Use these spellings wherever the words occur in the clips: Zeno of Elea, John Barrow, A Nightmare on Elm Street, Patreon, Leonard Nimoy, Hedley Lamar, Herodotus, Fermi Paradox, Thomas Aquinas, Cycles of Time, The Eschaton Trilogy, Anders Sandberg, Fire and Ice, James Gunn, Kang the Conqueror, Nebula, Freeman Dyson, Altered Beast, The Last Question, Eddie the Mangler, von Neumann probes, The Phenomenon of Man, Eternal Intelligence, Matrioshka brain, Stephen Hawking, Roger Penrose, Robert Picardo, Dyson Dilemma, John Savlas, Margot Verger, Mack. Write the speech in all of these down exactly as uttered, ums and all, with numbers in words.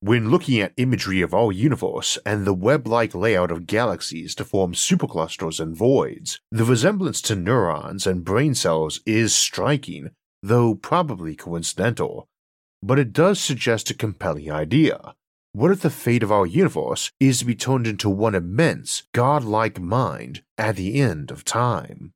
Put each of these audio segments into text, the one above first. When looking at imagery of our universe and the web-like layout of galaxies to form superclusters and voids, the resemblance to neurons and brain cells is striking, though probably coincidental, but it does suggest a compelling idea. What if the fate of our universe is to be turned into one immense, godlike mind at the end of time?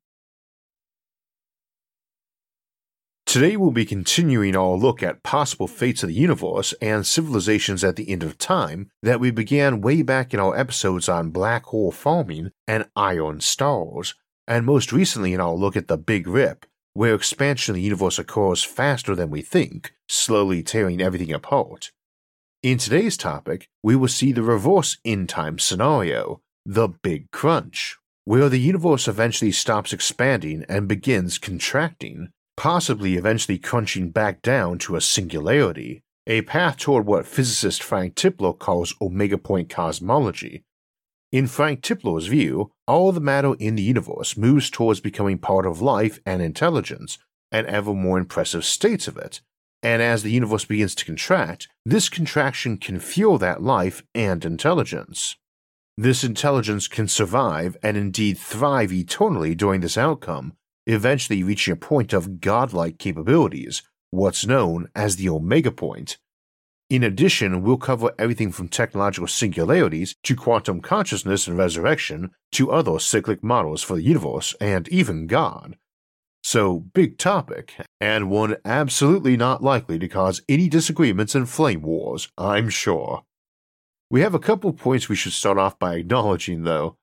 Today we'll be continuing our look at possible fates of the universe and civilizations at the end of time that we began way back in our episodes on black hole forming and iron stars, and most recently in our look at the Big Rip, where expansion of the universe occurs faster than we think, slowly tearing everything apart. In today's topic, we will see the reverse end-time scenario, the Big Crunch, where the universe eventually stops expanding and begins contracting, possibly eventually crunching back down to a singularity, a path toward what physicist Frank Tipler calls Omega Point Cosmology. In Frank Tipler's view, all the matter in the universe moves towards becoming part of life and intelligence, and ever more impressive states of it, and as the universe begins to contract, this contraction can fuel that life and intelligence. This intelligence can survive and indeed thrive eternally during this outcome, eventually reaching a point of godlike capabilities, what's known as the Omega Point. In addition, we'll cover everything from technological singularities to quantum consciousness and resurrection to other cyclic models for the universe and even God. So, big topic, and one absolutely not likely to cause any disagreements and flame wars, I'm sure. We have a couple points we should start off by acknowledging, though.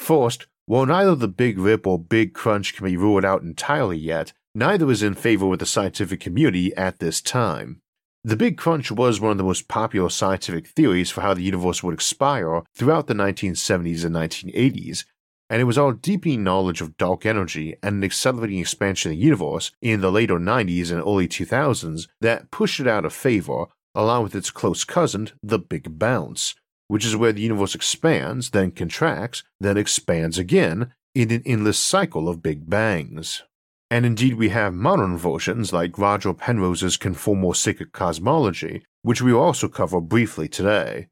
First, while neither the Big Rip or Big Crunch can be ruled out entirely yet, neither is in favor with the scientific community at this time. The Big Crunch was one of the most popular scientific theories for how the universe would expire throughout the nineteen seventies and nineteen eighties, and it was our deepening knowledge of dark energy and an accelerating expansion of the universe in the later nineties and early two thousands that pushed it out of favor, along with its close cousin, the Big Bounce, which is where the universe expands, then contracts, then expands again in an endless cycle of Big Bangs. And indeed we have modern versions like Roger Penrose's Conformal Cyclic Cosmology, which we will also cover briefly today.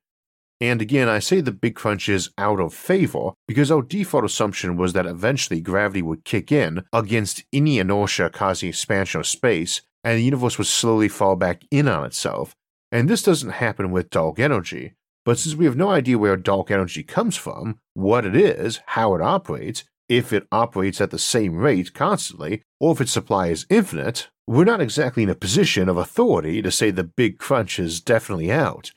And again, I say the Big Crunch is out of favor because our default assumption was that eventually gravity would kick in against any inertia causing expansion of space, and the universe would slowly fall back in on itself, and this doesn't happen with dark energy. But since we have no idea where dark energy comes from, what it is, how it operates, if it operates at the same rate constantly, or if its supply is infinite, we're not exactly in a position of authority to say the Big Crunch is definitely out.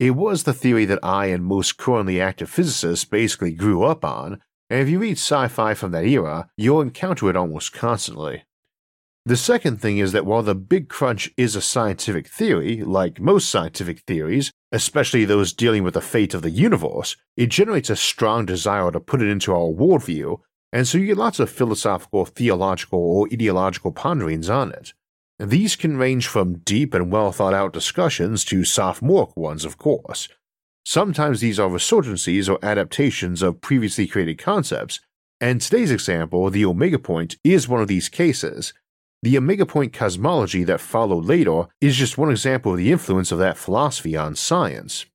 It was the theory that I and most currently active physicists basically grew up on, and if you read sci-fi from that era, you'll encounter it almost constantly. The second thing is that while the Big Crunch is a scientific theory, like most scientific theories, especially those dealing with the fate of the universe, it generates a strong desire to put it into our worldview, and so you get lots of philosophical, theological, or ideological ponderings on it. These can range from deep and well-thought-out discussions to sophomoric ones, of course. Sometimes these are resurgencies or adaptations of previously created concepts, and today's example, the Omega Point, is one of these cases. The Omega Point cosmology that followed later is just one example of the influence of that philosophy on science.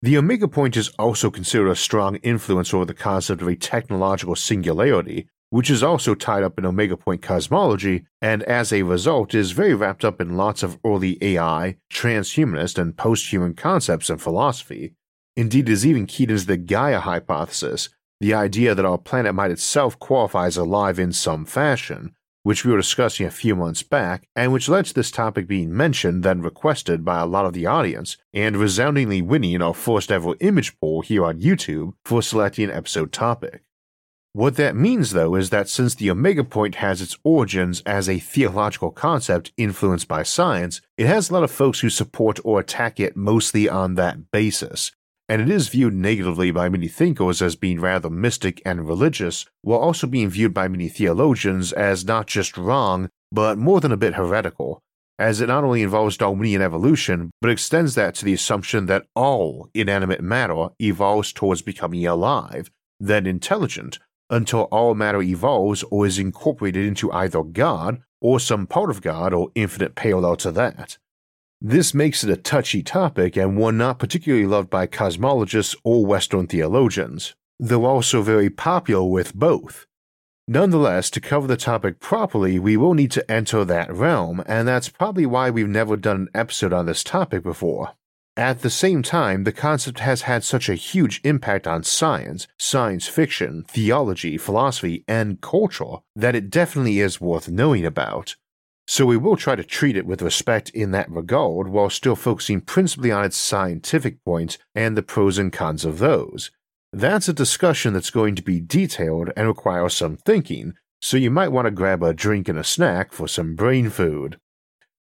The Omega Point is also considered a strong influence over the concept of a technological singularity, which is also tied up in Omega Point cosmology and as a result is very wrapped up in lots of early A I, transhumanist, and post-human concepts and philosophy. Indeed, it is even keyed into the Gaia hypothesis, the idea that our planet might itself qualify as alive in some fashion, which we were discussing a few months back, and which led to this topic being mentioned then requested by a lot of the audience, and resoundingly winning our first ever image poll here on YouTube for selecting an episode topic. What that means, though, is that since the Omega Point has its origins as a theological concept influenced by science, it has a lot of folks who support or attack it mostly on that basis, and it is viewed negatively by many thinkers as being rather mystic and religious, while also being viewed by many theologians as not just wrong, but more than a bit heretical, as it not only involves Darwinian evolution, but extends that to the assumption that all inanimate matter evolves towards becoming alive, then intelligent, until all matter evolves or is incorporated into either God or some part of God or infinite parallel to that. This makes it a touchy topic and one not particularly loved by cosmologists or Western theologians, though also very popular with both. Nonetheless, to cover the topic properly, we will need to enter that realm, and that's probably why we've never done an episode on this topic before. At the same time, the concept has had such a huge impact on science, science fiction, theology, philosophy, and culture that it definitely is worth knowing about. So we will try to treat it with respect in that regard while still focusing principally on its scientific points and the pros and cons of those. That's a discussion that's going to be detailed and require some thinking, so you might want to grab a drink and a snack for some brain food.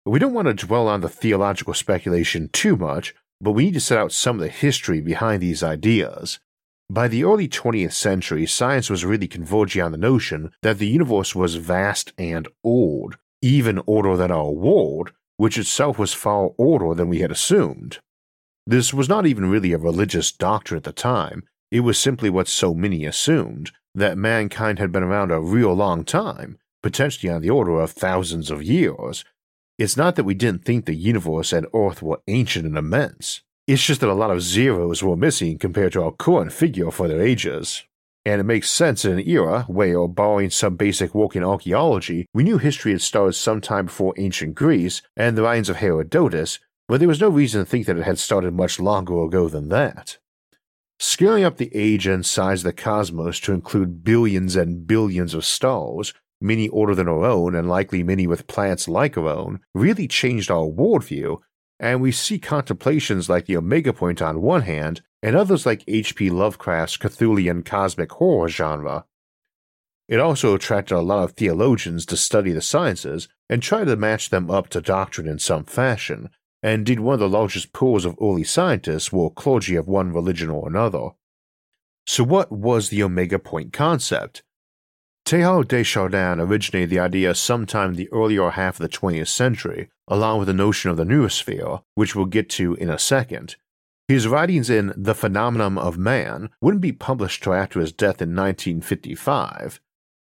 We don't want to dwell on the theological speculation too much, but we need to set out some of the history behind these ideas. By the early twentieth century, science was really converging on the notion that the universe was vast and old, even older than our world, which itself was far older than we had assumed. This was not even really a religious doctrine at the time. It was simply what so many assumed, that mankind had been around a real long time, potentially on the order of thousands of years. It's not that we didn't think the universe and Earth were ancient and immense. It's just that a lot of zeros were missing compared to our current figure for their ages. And it makes sense in an era where, barring some basic work in archaeology, we knew history had started sometime before ancient Greece and the writings of Herodotus, but there was no reason to think that it had started much longer ago than that. Scaling up the age and size of the cosmos to include billions and billions of stars, many older than our own and likely many with planets like our own, really changed our worldview, and we see contemplations like the Omega Point on one hand and others like H P Lovecraft's Cthulian cosmic horror genre. It also attracted a lot of theologians to study the sciences and try to match them up to doctrine in some fashion. And indeed, one of the largest pools of early scientists were clergy of one religion or another. So what was the Omega Point concept? Teilhard de Chardin originated the idea sometime in the earlier half of the twentieth century, along with the notion of the neurosphere, which we'll get to in a second. His writings in The Phenomenon of Man wouldn't be published till after his death in nineteen fifty-five.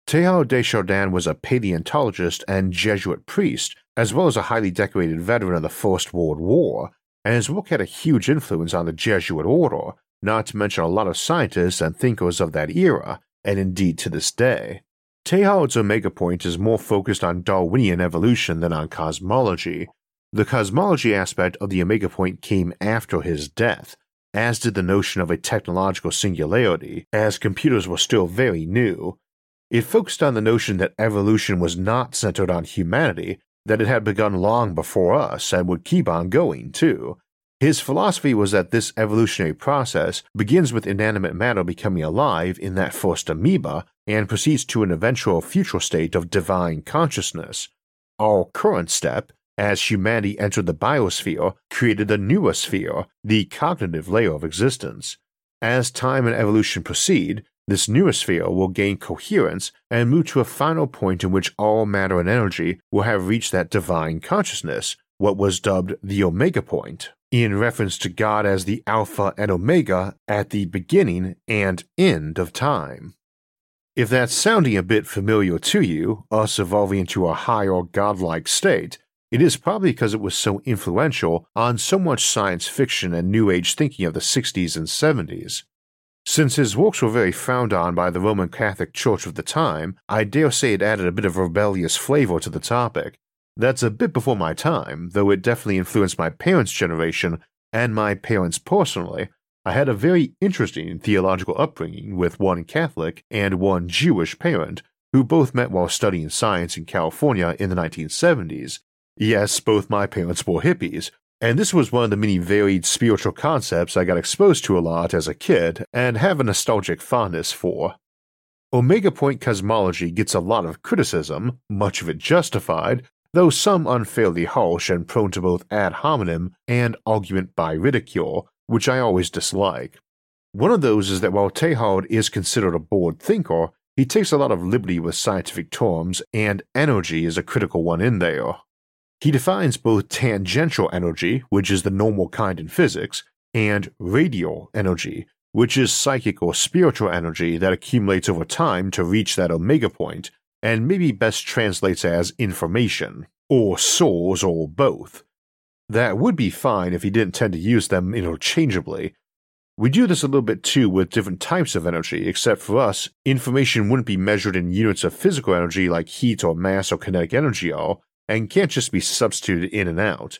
Teilhard de Chardin was a paleontologist and Jesuit priest, as well as a highly decorated veteran of the First World War, and his work had a huge influence on the Jesuit order, not to mention a lot of scientists and thinkers of that era, and indeed to this day. Teilhard's Omega Point is more focused on Darwinian evolution than on cosmology. The cosmology aspect of the Omega Point came after his death, as did the notion of a technological singularity, as computers were still very new. It focused on the notion that evolution was not centered on humanity, that it had begun long before us and would keep on going, too. His philosophy was that this evolutionary process begins with inanimate matter becoming alive in that first amoeba and proceeds to an eventual future state of divine consciousness. Our current step, as humanity entered the biosphere, created the neurosphere, the cognitive layer of existence. As time and evolution proceed, this neurosphere will gain coherence and move to a final point in which all matter and energy will have reached that divine consciousness, what was dubbed the Omega Point, in reference to God as the Alpha and Omega at the beginning and end of time. If that's sounding a bit familiar to you, us evolving into a higher godlike state, it is probably because it was so influential on so much science fiction and New Age thinking of the sixties and seventies. Since his works were very frowned on by the Roman Catholic Church of the time, I dare say it added a bit of rebellious flavor to the topic. That's a bit before my time, though it definitely influenced my parents' generation and my parents personally. I had a very interesting theological upbringing with one Catholic and one Jewish parent, who both met while studying science in California in the nineteen seventies. Yes, both my parents were hippies. And this was one of the many varied spiritual concepts I got exposed to a lot as a kid and have a nostalgic fondness for. Omega Point cosmology gets a lot of criticism, much of it justified, though some unfairly harsh and prone to both ad hominem and argument by ridicule, which I always dislike. One of those is that while Teilhard is considered a bored thinker, He takes a lot of liberty with scientific terms, and energy is a critical one in there. He defines both tangential energy, which is the normal kind in physics, and radial energy, which is psychic or spiritual energy that accumulates over time to reach that omega point, and maybe best translates as information, or souls, or both. That would be fine if he didn't tend to use them interchangeably. We do this a little bit too with different types of energy, except for us, information wouldn't be measured in units of physical energy like heat or mass or kinetic energy are, and can't just be substituted in and out.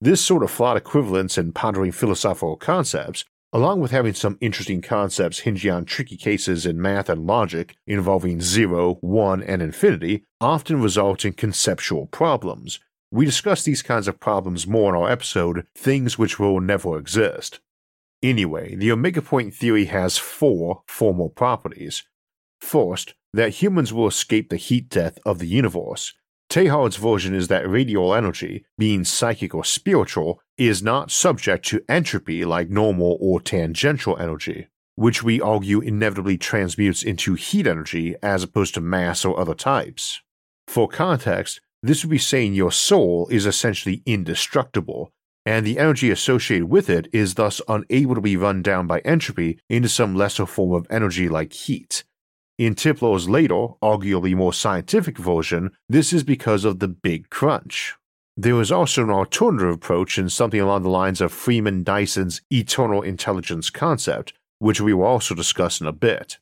This sort of flawed equivalence in pondering philosophical concepts, along with having some interesting concepts hinging on tricky cases in math and logic involving zero, one, and infinity, often results in conceptual problems. We discuss these kinds of problems more in our episode, Things Which Will Never Exist. Anyway, the Omega Point theory has four formal properties. First, that humans will escape the heat death of the universe. Teilhard's version is that radial energy, being psychic or spiritual, is not subject to entropy like normal or tangential energy, which we argue inevitably transmutes into heat energy as opposed to mass or other types. For context, this would be saying your soul is essentially indestructible, and the energy associated with it is thus unable to be run down by entropy into some lesser form of energy like heat. In Tipler's later, arguably more scientific version, this is because of the Big Crunch. There is also an alternative approach in something along the lines of Freeman Dyson's Eternal Intelligence concept, which we will also discuss in a bit.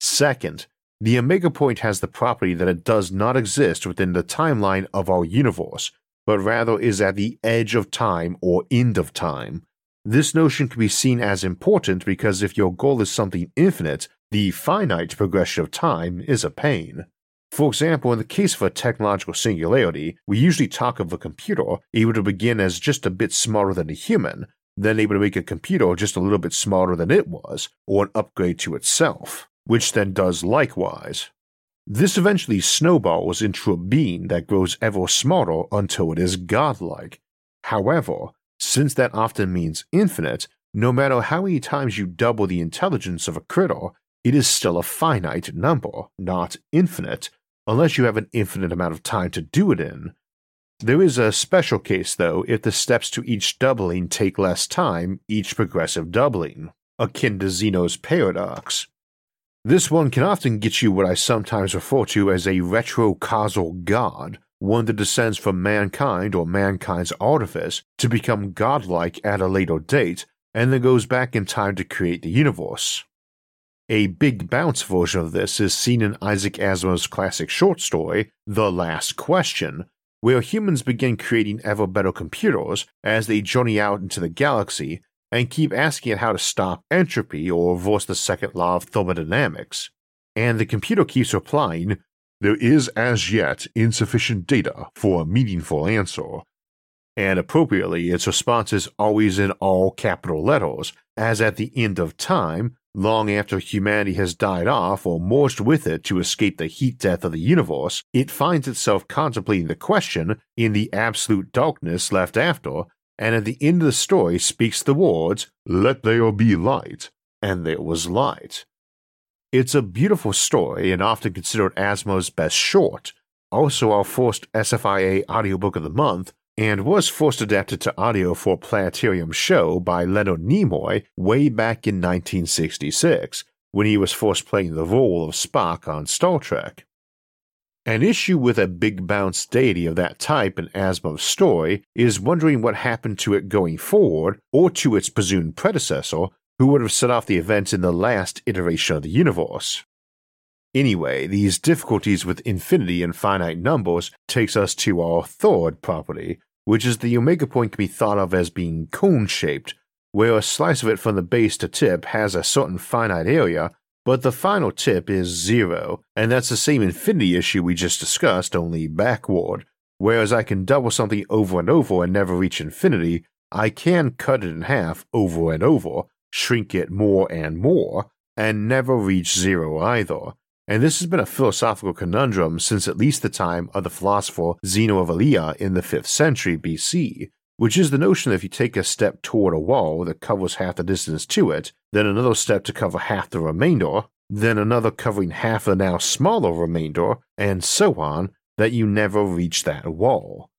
Second, the Omega Point has the property that it does not exist within the timeline of our universe, but rather is at the edge of time or end of time. This notion can be seen as important because if your goal is something infinite, the finite progression of time is a pain. For example, in the case of a technological singularity, we usually talk of a computer able to begin as just a bit smarter than a human, then able to make a computer just a little bit smarter than it was, or an upgrade to itself, which then does likewise. This eventually snowballs into a being that grows ever smarter until it is godlike. However, since that often means infinite, no matter how many times you double the intelligence of a critter, it is still a finite number, not infinite, unless you have an infinite amount of time to do it in. There is a special case, though, if the steps to each doubling take less time, each progressive doubling, akin to Zeno's paradox. This one can often get you what I sometimes refer to as a retrocausal god, one that descends from mankind or mankind's artifice to become godlike at a later date, and then goes back in time to create the universe. A big bounce version of this is seen in Isaac Asimov's classic short story, The Last Question, where humans begin creating ever better computers as they journey out into the galaxy, and keep asking it how to stop entropy or reverse the second law of thermodynamics, and the computer keeps replying, "There is as yet insufficient data for a meaningful answer," and appropriately its response is always in all capital letters, as at the end of time, long after humanity has died off or merged with it to escape the heat death of the universe, it finds itself contemplating the question in the absolute darkness left after, and at the end of the story speaks the words, "Let there be light," and there was light. It's a beautiful story and often considered Asimov's best short, also our first S F I A audiobook of the month, and was first adapted to audio for a planetarium show by Leonard Nimoy way back in nineteen sixty-six, when he was first playing the role of Spock on Star Trek. An issue with a big bounce deity of that type in Asimov's story is wondering what happened to it going forward or to its presumed predecessor, who would have set off the events in the last iteration of the universe. Anyway, these difficulties with infinity and finite numbers takes us to our third property, which is the Omega Point can be thought of as being cone-shaped, where a slice of it from the base to tip has a certain finite area, but the final tip is zero, and that's the same infinity issue we just discussed, only backward. Whereas I can double something over and over and never reach infinity, I can cut it in half over and over, shrink it more and more, and never reach zero either. And this has been a philosophical conundrum since at least the time of the philosopher Zeno of Elea in the fifth century B C, which is the notion that if you take a step toward a wall that covers half the distance to it, then another step to cover half the remainder, then another covering half the now smaller remainder, and so on, that you never reach that wall.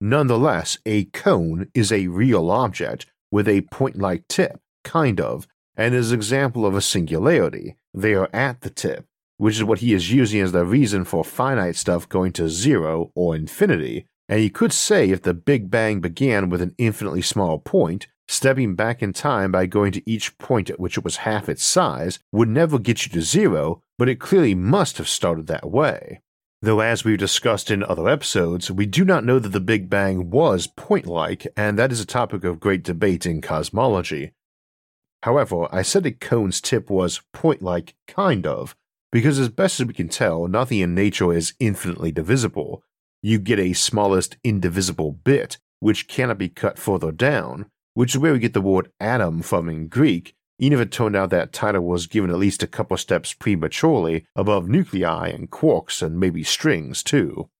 Nonetheless, a cone is a real object with a point-like tip, kind of, and is an example of a singularity. They are at the tip, which is what he is using as the reason for finite stuff going to zero or infinity, and you could say if the Big Bang began with an infinitely small point, stepping back in time by going to each point at which it was half its size would never get you to zero, but it clearly must have started that way. Though as we've discussed in other episodes, we do not know that the Big Bang was point-like, and that is a topic of great debate in cosmology. However, I said a cone's tip was point-like, kind of, because as best as we can tell, nothing in nature is infinitely divisible. You get a smallest indivisible bit, which cannot be cut further down, which is where we get the word atom from in Greek, even if it turned out that title was given at least a couple steps prematurely above nuclei and quarks and maybe strings too.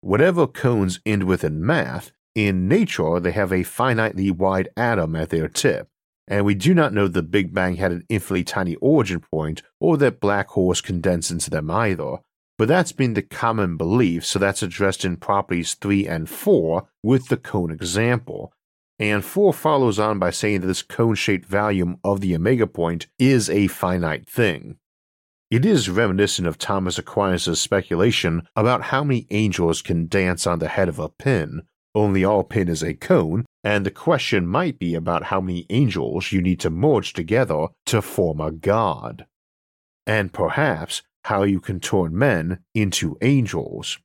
Whatever cones end with in math, in nature they have a finitely wide atom at their tip, and we do not know the Big Bang had an infinitely tiny origin point or that black holes condense into them either, but that's been the common belief, so that's addressed in properties three and four with the cone example. And four follows on by saying that this cone-shaped volume of the omega point is a finite thing. It is reminiscent of Thomas Aquinas' speculation about how many angels can dance on the head of a pin, only our pin is a cone, and the question might be about how many angels you need to merge together to form a god. And perhaps how you can turn men into angels.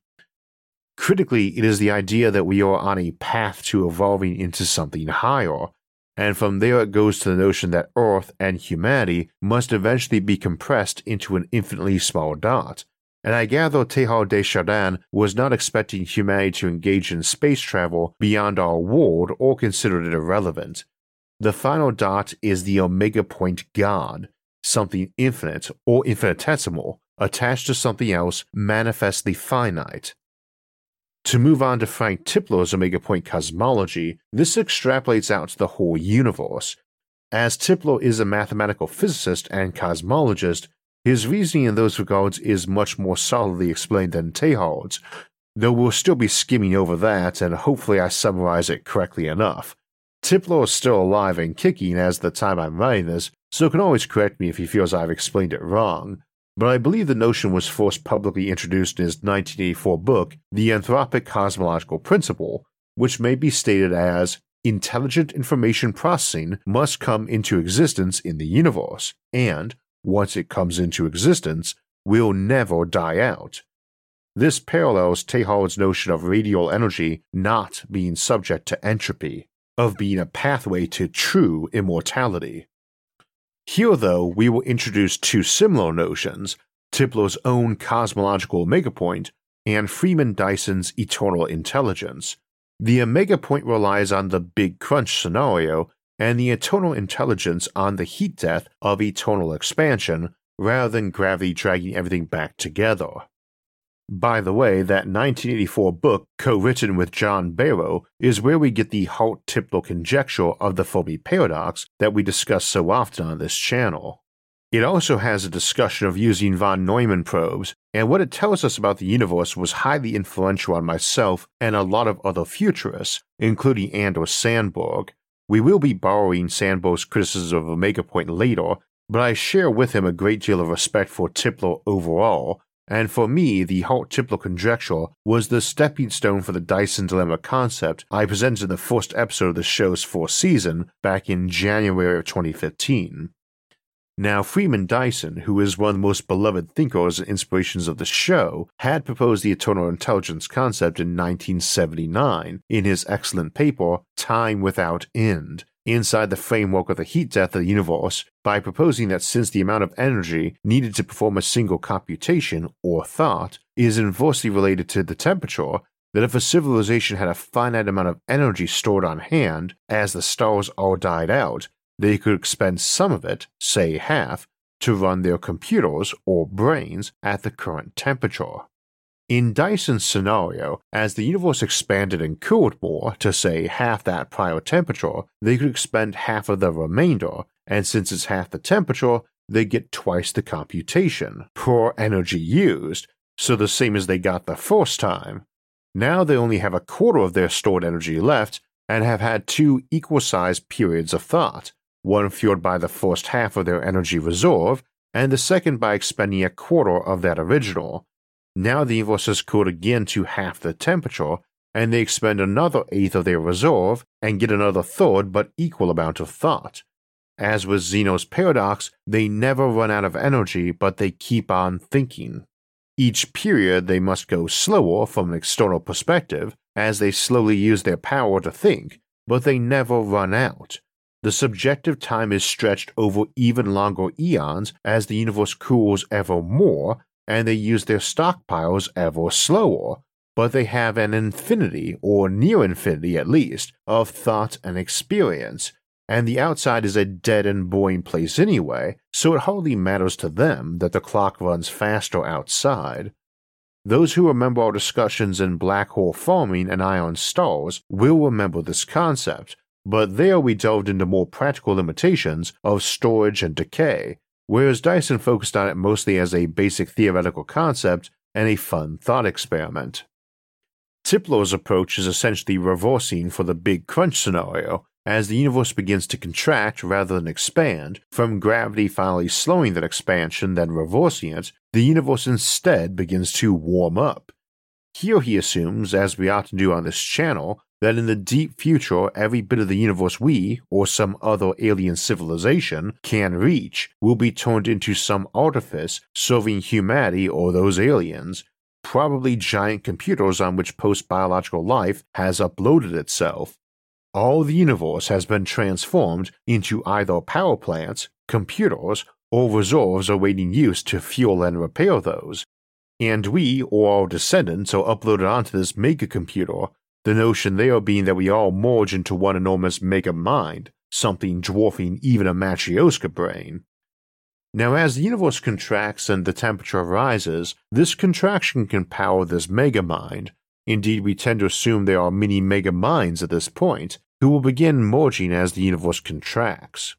Critically, it is the idea that we are on a path to evolving into something higher, and from there it goes to the notion that Earth and humanity must eventually be compressed into an infinitely small dot, and I gather Teilhard de Chardin was not expecting humanity to engage in space travel beyond our world or considered it irrelevant. The final dot is the omega point god, something infinite or infinitesimal, attached to something else manifestly finite. To move on to Frank Tipler's Omega Point Cosmology, this extrapolates out to the whole universe. As Tipler is a mathematical physicist and cosmologist, his reasoning in those regards is much more solidly explained than Teilhard's, though we'll still be skimming over that and hopefully I summarize it correctly enough. Tipler is still alive and kicking as of the time I'm writing this, so can always correct me if he feels I've explained it wrong. But I believe the notion was first publicly introduced in his nineteen eighty-four book, The Anthropic Cosmological Principle, which may be stated as, intelligent information processing must come into existence in the universe, and, once it comes into existence, will never die out. This parallels Teilhard's notion of radial energy not being subject to entropy, of being a pathway to true immortality. Here, though, we will introduce two similar notions, Tipler's own cosmological omega point and Freeman Dyson's eternal intelligence. The omega point relies on the Big Crunch scenario and the eternal intelligence on the heat death of eternal expansion rather than gravity dragging everything back together. By the way, that nineteen eighty-four book co-written with John Barrow is where we get the Hart-Tipler conjecture of the Fermi Paradox that we discuss so often on this channel. It also has a discussion of using von Neumann probes, and what it tells us about the universe was highly influential on myself and a lot of other futurists, including Anders Sandberg. We will be borrowing Sandberg's criticism of Omega Point later, but I share with him a great deal of respect for Tipler overall. And for me, the Hart-Tipler conjecture was the stepping stone for the Dyson Dilemma concept I presented in the first episode of the show's fourth season back in January of twenty fifteen. Now, Freeman Dyson, who is one of the most beloved thinkers and inspirations of the show, had proposed the eternal intelligence concept in nineteen seventy-nine in his excellent paper Time Without End, inside the framework of the heat death of the universe by proposing that since the amount of energy needed to perform a single computation or thought is inversely related to the temperature, that if a civilization had a finite amount of energy stored on hand, as the stars all died out, they could expend some of it, say half, to run their computers or brains at the current temperature. In Dyson's scenario, as the universe expanded and cooled more to, say, half that prior temperature, they could expend half of the remainder, and since it's half the temperature, they get twice the computation per energy used, so the same as they got the first time. Now they only have a quarter of their stored energy left and have had two equal-sized periods of thought, one fueled by the first half of their energy reserve and the second by expending a quarter of that original. Now the universe is cooled again to half the temperature, and they expend another eighth of their reserve and get another third but equal amount of thought. As with Zeno's paradox, they never run out of energy, but they keep on thinking. Each period they must go slower from an external perspective, as they slowly use their power to think, but they never run out. The subjective time is stretched over even longer eons as the universe cools ever more, and they use their stockpiles ever slower, but they have an infinity, or near infinity at least, of thought and experience, and the outside is a dead and boring place anyway, so it hardly matters to them that the clock runs faster outside. Those who remember our discussions in black hole farming and ion stars will remember this concept, but there we delved into more practical limitations of storage and decay, whereas Dyson focused on it mostly as a basic theoretical concept and a fun thought experiment. Tipler's approach is essentially reversing for the Big Crunch scenario, as the universe begins to contract rather than expand, from gravity finally slowing that expansion then reversing it, the universe instead begins to warm up. Here he assumes, as we often do on this channel, that in the deep future every bit of the universe we, or some other alien civilization, can reach will be turned into some artifice serving humanity or those aliens, probably giant computers on which post-biological life has uploaded itself. All the universe has been transformed into either power plants, computers, or reserves awaiting use to fuel and repair those, and we or our descendants are uploaded onto this mega-computer, the notion there being that we all merge into one enormous mega-mind, something dwarfing even a Matrioshka brain. Now as the universe contracts and the temperature rises, this contraction can power this mega-mind. Indeed, we tend to assume there are many mega-minds at this point, who will begin merging as the universe contracts.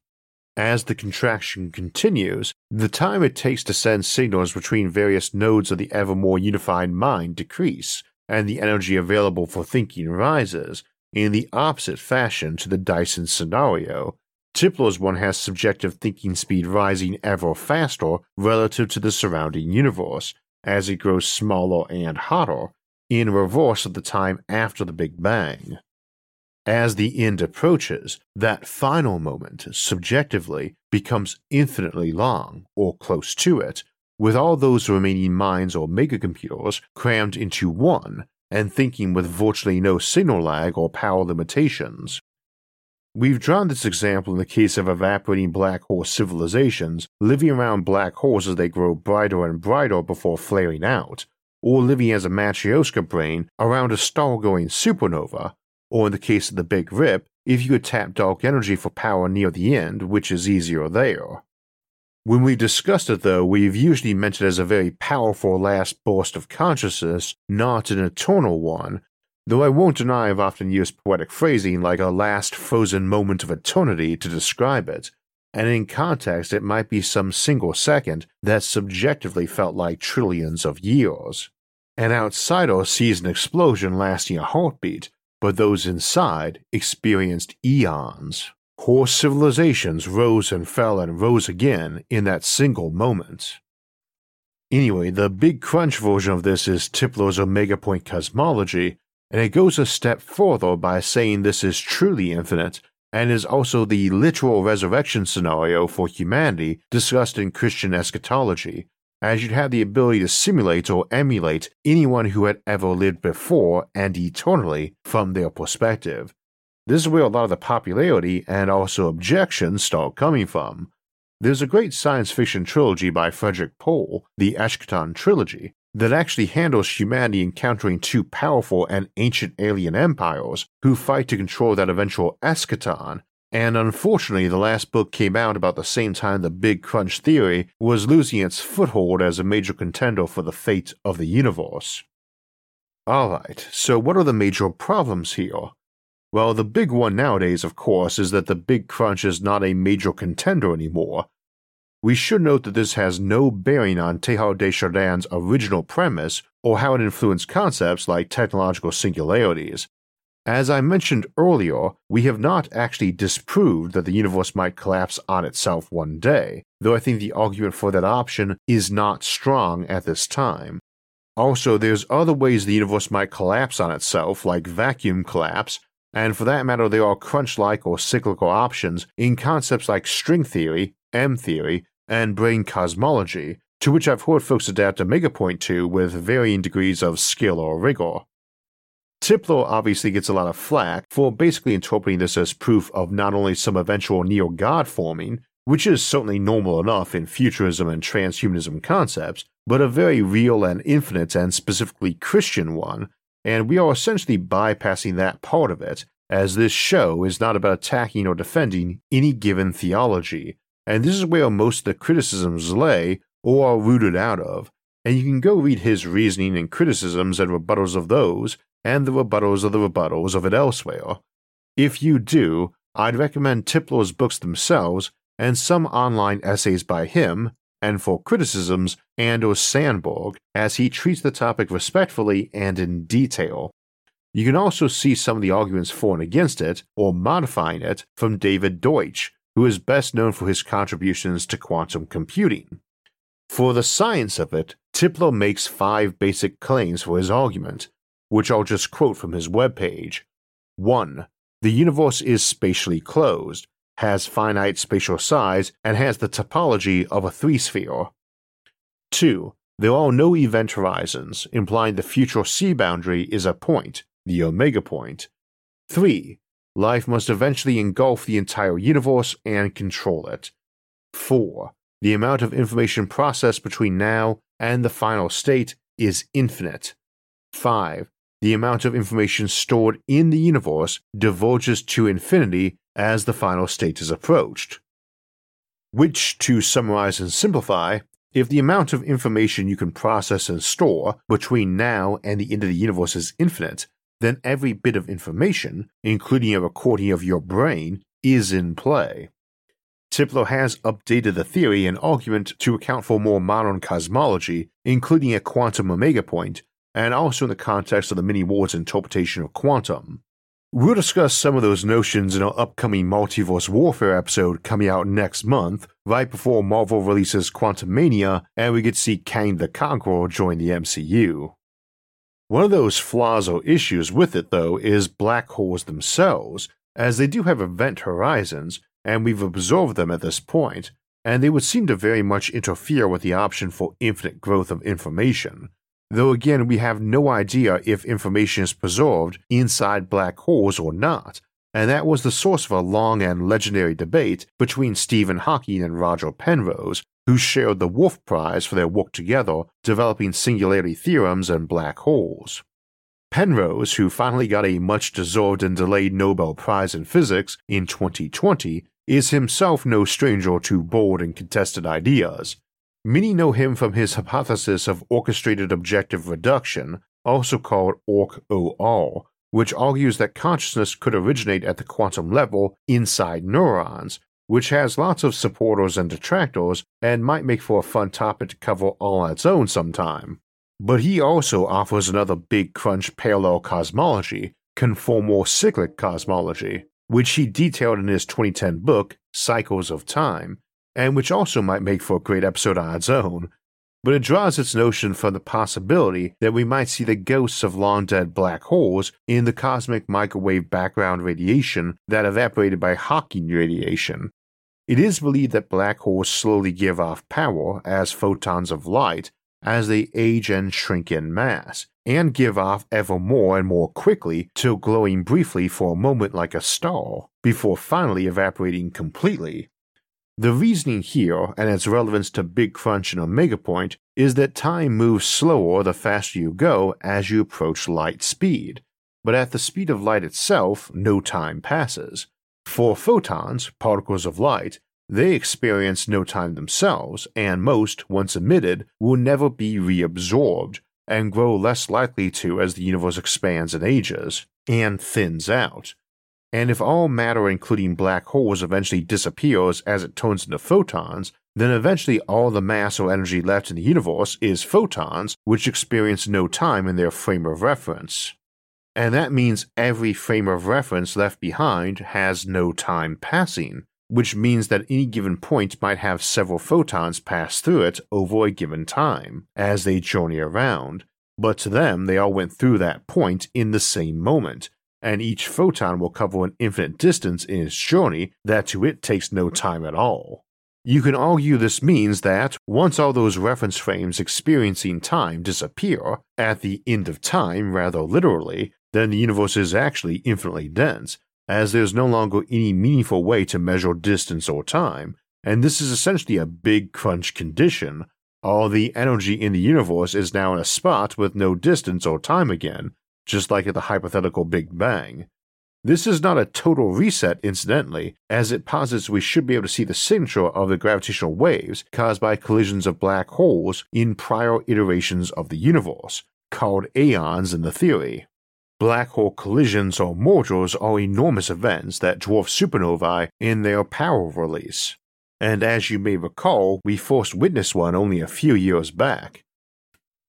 As the contraction continues, the time it takes to send signals between various nodes of the ever more unified mind decrease, and the energy available for thinking rises, in the opposite fashion to the Dyson scenario. Tipler's one has subjective thinking speed rising ever faster relative to the surrounding universe, as it grows smaller and hotter, in reverse of the time after the Big Bang. As the end approaches, that final moment, subjectively, becomes infinitely long, or close to it, with all those remaining minds or megacomputers crammed into one and thinking with virtually no signal lag or power limitations. We've drawn this example in the case of evaporating black hole civilizations living around black holes as they grow brighter and brighter before flaring out, or living as a Matrioshka brain around a star-going supernova, or in the case of the Big Rip, if you could tap dark energy for power near the end, which is easier there. When we've discussed it though, we've usually meant it as a very powerful last burst of consciousness, not an eternal one, though I won't deny I've often used poetic phrasing like a last frozen moment of eternity to describe it, and in context it might be some single second that subjectively felt like trillions of years. An outsider sees an explosion lasting a heartbeat, but those inside experienced eons. Whole civilizations rose and fell and rose again in that single moment. Anyway, the Big Crunch version of this is Tipler's Omega Point Cosmology, and it goes a step further by saying this is truly infinite, and is also the literal resurrection scenario for humanity discussed in Christian eschatology, as you'd have the ability to simulate or emulate anyone who had ever lived before and eternally from their perspective. This is where a lot of the popularity and also objections start coming from. There's a great science fiction trilogy by Frederick Pohl, The Eschaton Trilogy, that actually handles humanity encountering two powerful and ancient alien empires who fight to control that eventual eschaton, and unfortunately the last book came out about the same time the Big Crunch theory was losing its foothold as a major contender for the fate of the universe. Alright, so what are the major problems here? Well, the big one nowadays, of course, is that the Big Crunch is not a major contender anymore. We should note that this has no bearing on Teilhard de Chardin's original premise or how it influenced concepts like technological singularities. As I mentioned earlier, we have not actually disproved that the universe might collapse on itself one day, though I think the argument for that option is not strong at this time. Also, there's other ways the universe might collapse on itself, like vacuum collapse, and for that matter there are crunch-like or cyclical options in concepts like string theory, M-theory, and brain cosmology, to which I've heard folks adapt Omega Point to with varying degrees of skill or rigor. Tipler obviously gets a lot of flack for basically interpreting this as proof of not only some eventual neo-god forming, which is certainly normal enough in futurism and transhumanism concepts, but a very real and infinite and specifically Christian one, and we are essentially bypassing that part of it, as this show is not about attacking or defending any given theology, and this is where most of the criticisms lay or are rooted out of, and you can go read his reasoning and criticisms and rebuttals of those, and the rebuttals of the rebuttals of it elsewhere. If you do, I'd recommend Tipler's books themselves and some online essays by him, and for criticisms, Anders Sandberg, as he treats the topic respectfully and in detail. You can also see some of the arguments for and against it, or modifying it, from David Deutsch, who is best known for his contributions to quantum computing. For the science of it, Tipler makes five basic claims for his argument, which I'll just quote from his webpage. one. The universe is spatially closed, has finite spatial size, and has the topology of a three-sphere. two. There are no event horizons, implying the future sea boundary is a point, the omega point. three. Life must eventually engulf the entire universe and control it. four. The amount of information processed between now and the final state is infinite. five. The amount of information stored in the universe diverges to infinity as the final state is approached. Which, to summarize and simplify, if the amount of information you can process and store between now and the end of the universe is infinite, then every bit of information, including a recording of your brain, is in play. Tipler has updated the theory and argument to account for more modern cosmology, including a quantum omega point, and also in the context of the many words interpretation of quantum. We'll discuss some of those notions in our upcoming Multiverse Warfare episode coming out next month, right before Marvel releases Quantumania and we get to see Kang the Conqueror join the M C U. One of those flaws or issues with it, though, is black holes themselves, as they do have event horizons, and we've observed them at this point, and they would seem to very much interfere with the option for infinite growth of information. Though again, we have no idea if information is preserved inside black holes or not, and that was the source of a long and legendary debate between Stephen Hawking and Roger Penrose, who shared the Wolf Prize for their work together developing singularity theorems and black holes. Penrose, who finally got a much-deserved and delayed Nobel Prize in Physics in twenty twenty, is himself no stranger to bold and contested ideas. Many know him from his hypothesis of orchestrated objective reduction, also called O R C, which argues that consciousness could originate at the quantum level inside neurons, which has lots of supporters and detractors and might make for a fun topic to cover all on its own sometime. But he also offers another Big Crunch parallel cosmology, Conformal Cyclic Cosmology, which he detailed in his twenty ten book, Cycles of Time, and which also might make for a great episode on its own, but it draws its notion from the possibility that we might see the ghosts of long-dead black holes in the cosmic microwave background radiation that evaporated by Hawking radiation. It is believed that black holes slowly give off power as photons of light as they age and shrink in mass, and give off ever more and more quickly till glowing briefly for a moment like a star, before finally evaporating completely. The reasoning here, and its relevance to Big Crunch and Omega Point, is that time moves slower the faster you go as you approach light speed, but at the speed of light itself, no time passes. For photons, particles of light, they experience no time themselves, and most, once emitted, will never be reabsorbed, and grow less likely to as the universe expands and ages, and thins out. And if all matter, including black holes, eventually disappears as it turns into photons, then eventually all the mass or energy left in the universe is photons, which experience no time in their frame of reference. And that means every frame of reference left behind has no time passing, which means that any given point might have several photons pass through it over a given time, as they journey around, but to them they all went through that point in the same moment, and each photon will cover an infinite distance in its journey that to it takes no time at all. You can argue this means that, once all those reference frames experiencing time disappear, at the end of time rather literally, then the universe is actually infinitely dense, as there's no longer any meaningful way to measure distance or time, and this is essentially a big crunch condition. All the energy in the universe is now in a spot with no distance or time again, just like at the hypothetical Big Bang. This is not a total reset, incidentally, as it posits we should be able to see the signature of the gravitational waves caused by collisions of black holes in prior iterations of the universe, called aeons in the theory. Black hole collisions or mergers are enormous events that dwarf supernovae in their power release, and as you may recall, we first witnessed one only a few years back.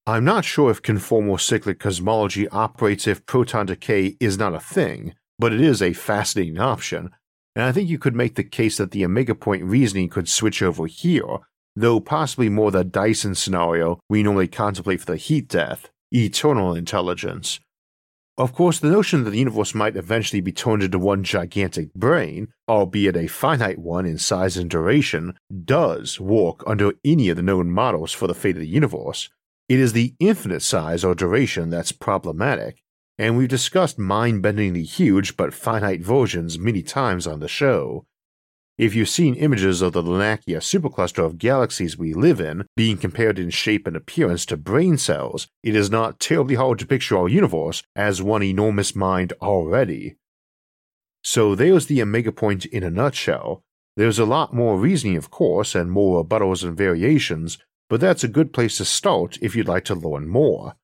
I'm not sure if conformal cyclic cosmology operates if proton decay is not a thing, but it is a fascinating option, and I think you could make the case that the Omega Point reasoning could switch over here, though possibly more the Dyson scenario we normally contemplate for the heat death, eternal intelligence. Of course, the notion that the universe might eventually be turned into one gigantic brain, albeit a finite one in size and duration, does work under any of the known models for the fate of the universe. It is the infinite size or duration that's problematic, and we've discussed mind-bendingly huge but finite versions many times on the show. If you've seen images of the Lanakia supercluster of galaxies we live in being compared in shape and appearance to brain cells, it is not terribly hard to picture our universe as one enormous mind already. So there's the Omega Point in a nutshell. There's a lot more reasoning, of course, and more rebuttals and variations, but that's a good place to start if you'd like to learn more.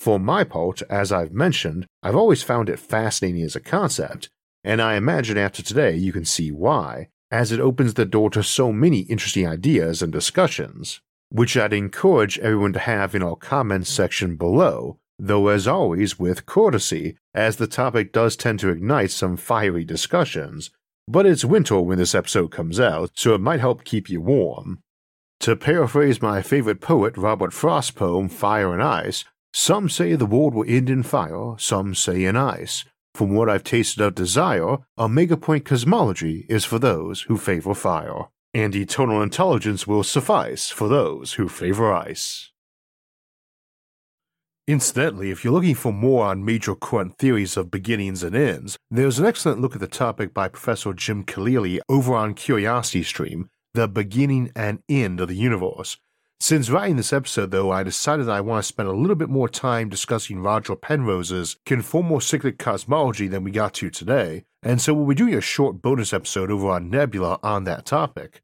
For my part, as I've mentioned, I've always found it fascinating as a concept, and I imagine after today you can see why, as it opens the door to so many interesting ideas and discussions, which I'd encourage everyone to have in our comments section below, though as always with courtesy, as the topic does tend to ignite some fiery discussions, but it's winter when this episode comes out, so it might help keep you warm. To paraphrase my favorite poet Robert Frost's poem Fire and Ice, some say the world will end in fire, some say in ice. From what I've tasted of desire, Omega Point cosmology is for those who favor fire, and eternal intelligence will suffice for those who favor ice. Incidentally, if you're looking for more on major current theories of beginnings and ends, there's an excellent look at the topic by Professor Jim Khalili over on CuriosityStream, The Beginning and End of the Universe. Since writing this episode, though, I decided I want to spend a little bit more time discussing Roger Penrose's conformal cyclic cosmology than we got to today, and so we'll be doing a short bonus episode over on Nebula on that topic.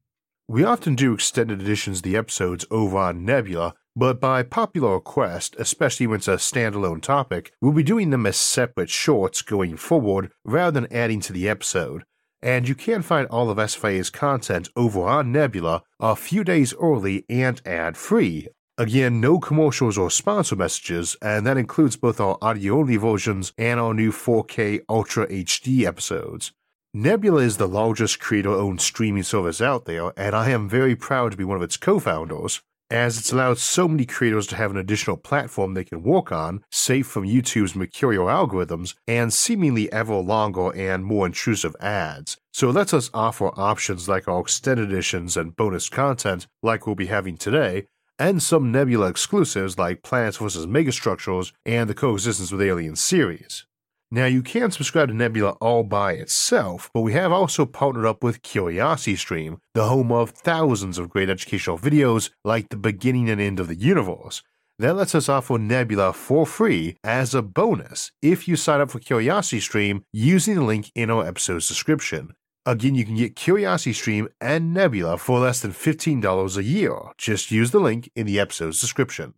We often do extended editions of the episodes over on Nebula, but by popular request, especially when it's a standalone topic, we'll be doing them as separate shorts going forward rather than adding to the episode. And you can find all of S F I A's content over on Nebula a few days early and ad-free. Again, no commercials or sponsor messages, and that includes both our audio-only versions and our new four K Ultra H D episodes. Nebula is the largest creator-owned streaming service out there, and I am very proud to be one of its co-founders, as it's allowed so many creators to have an additional platform they can work on, safe from YouTube's mercurial algorithms and seemingly ever longer and more intrusive ads, so it lets us offer options like our extended editions and bonus content like we'll be having today, and some Nebula exclusives like Planets versus. Megastructures and the Coexistence with Aliens series. Now, you can subscribe to Nebula all by itself, but we have also partnered up with CuriosityStream, the home of thousands of great educational videos like The Beginning and End of the Universe. That lets us offer Nebula for free as a bonus if you sign up for CuriosityStream using the link in our episode's description. Again, you can get CuriosityStream and Nebula for less than fifteen dollars a year. Just use the link in the episode's description.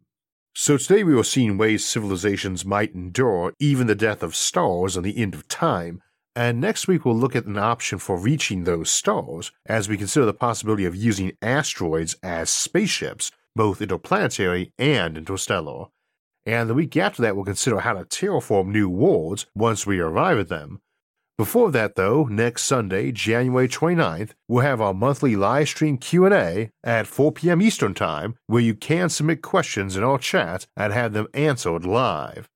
So today we were seeing ways civilizations might endure even the death of stars and the end of time, And next week we'll look at an option for reaching those stars as we consider the possibility of using asteroids as spaceships, both interplanetary and interstellar. And the week after that we'll consider how to terraform new worlds once we arrive at them. Before that though, next Sunday, January twenty-ninth, we'll have our monthly live stream Q and A at four p.m. Eastern Time, where you can submit questions in our chat and have them answered live.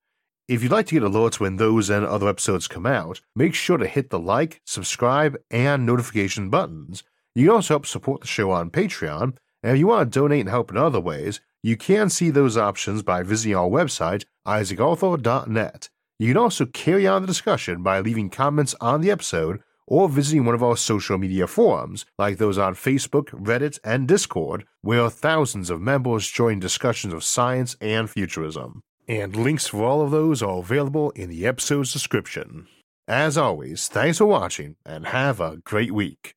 If you'd like to get alerts when those and other episodes come out, make sure to hit the like, subscribe, and notification buttons. You can also help support the show on Patreon, and if you want to donate and help in other ways, you can see those options by visiting our website, isaac arthur dot net. You can also carry on the discussion by leaving comments on the episode or visiting one of our social media forums, like those on Facebook, Reddit, and Discord, where thousands of members join discussions of science and futurism. And links for all of those are available in the episode's description. As always, thanks for watching, and have a great week.